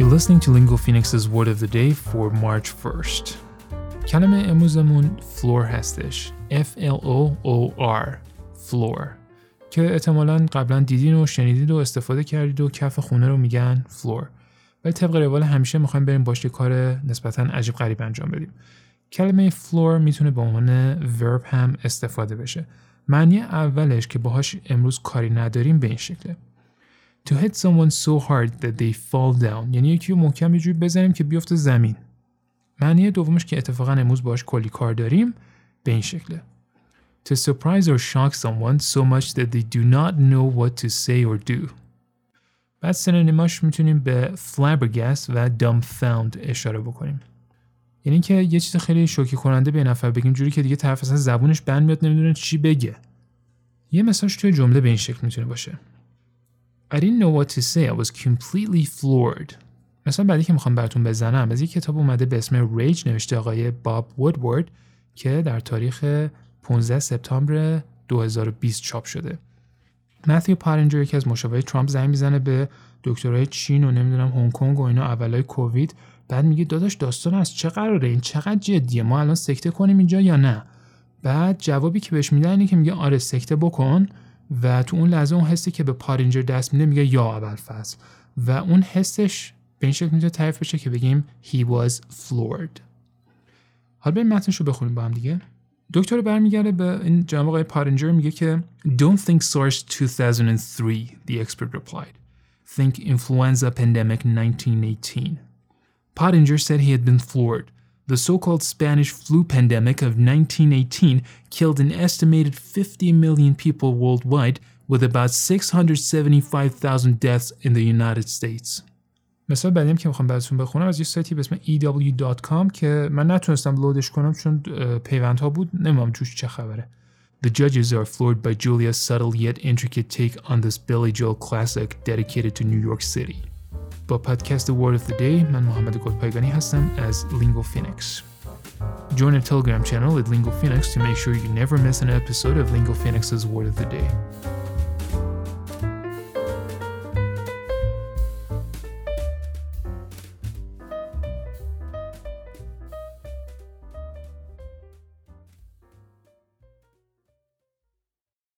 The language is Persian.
You're listening to Lingo Phoenix's Word of the Day for March 1st. کلمه امروزمون فلور هستش. F-L-O-O-R. فلور. که احتمالاً قبلا دیدین و شنیدید و استفاده کردید و کف خونه رو میگن فلور. ولی طبق روال همیشه میخوایم بریم باشه کار نسبتاً عجیب غریب انجام بدیم. کلمه فلور میتونه به عنوان ورب هم استفاده بشه. معنی اولش که باهاش امروز کاری نداریم به این شکله. To hit someone so hard that they fall down. یعنی یکی رو محکم یه جوری بزنیم که بیفته زمین. معنی دومش که اتفاقاً امروز باهاش کلی کار داریم به این شکله. To surprise or shock someone so much that they do not know what to say or do. بعد سینونیماش میتونیم به flabbergast و dumbfound اشاره بکنیم. یعنی که یه چیز خیلی شوکه کننده به نفر بگیم جوری که دیگه طرف اصلا زبونش بند میاد نمیدونه چی بگه. یه مساج توی جمله به این شکل میتونه باشه. I didn't know what to say. I was completely floored. مثلا بعدی که میخوام براتون بزنم از یه کتاب اومده به اسم ریج نوشته آقای باب وودوارد که در تاریخ 15 سپتامبر 2020 چاپ شده. متیو پاتینجر یکی از مشاور ترامپ زنگ میزنه به دکترای چین و نمیدونم هنگ کنگ و اینا اولای کووید، بعد میگه داداش داستان از چه قراره، این چقدر جدیه، ما الان سکته کنیم اینجا یا نه؟ بعد جوابی که بهش میدن اینه که میگه آره سکته بکن، و تو اون لحظه اون حسی که به پاتینجر دست میده میگه یا ابوالفضل، و اون حسش به این شکل میتونه تعریف بشه که بگیم he was floored. حالا بریم متنشو بخونیم با هم دیگه. دکتر برمیگرده به این جناب آقای پاتینجر میگه که Don't think SARS 2003, the expert replied. Think influenza pandemic 1918. Pottinger said he had been floored. The so-called Spanish flu pandemic of 1918 killed an estimated 50 million people worldwide with about 675,000 deaths in the United States. مثلا بعدیم که میخوام براتون بخونم از یه سایتی به اسم ew.com که من نتونستم لودش کنم چون پیوندها بود، نمیدونم توش چه خبره. The judges are floored by Julia's subtle yet intricate take on this Billy Joel classic dedicated to New York City. با پادکست Word of the Day من محمد گلپایگانی هستم از Lingo Phoenix. Join our Telegram channel at Lingo Phoenix to make sure you never miss an episode of Lingo Phoenix's Word of the Day.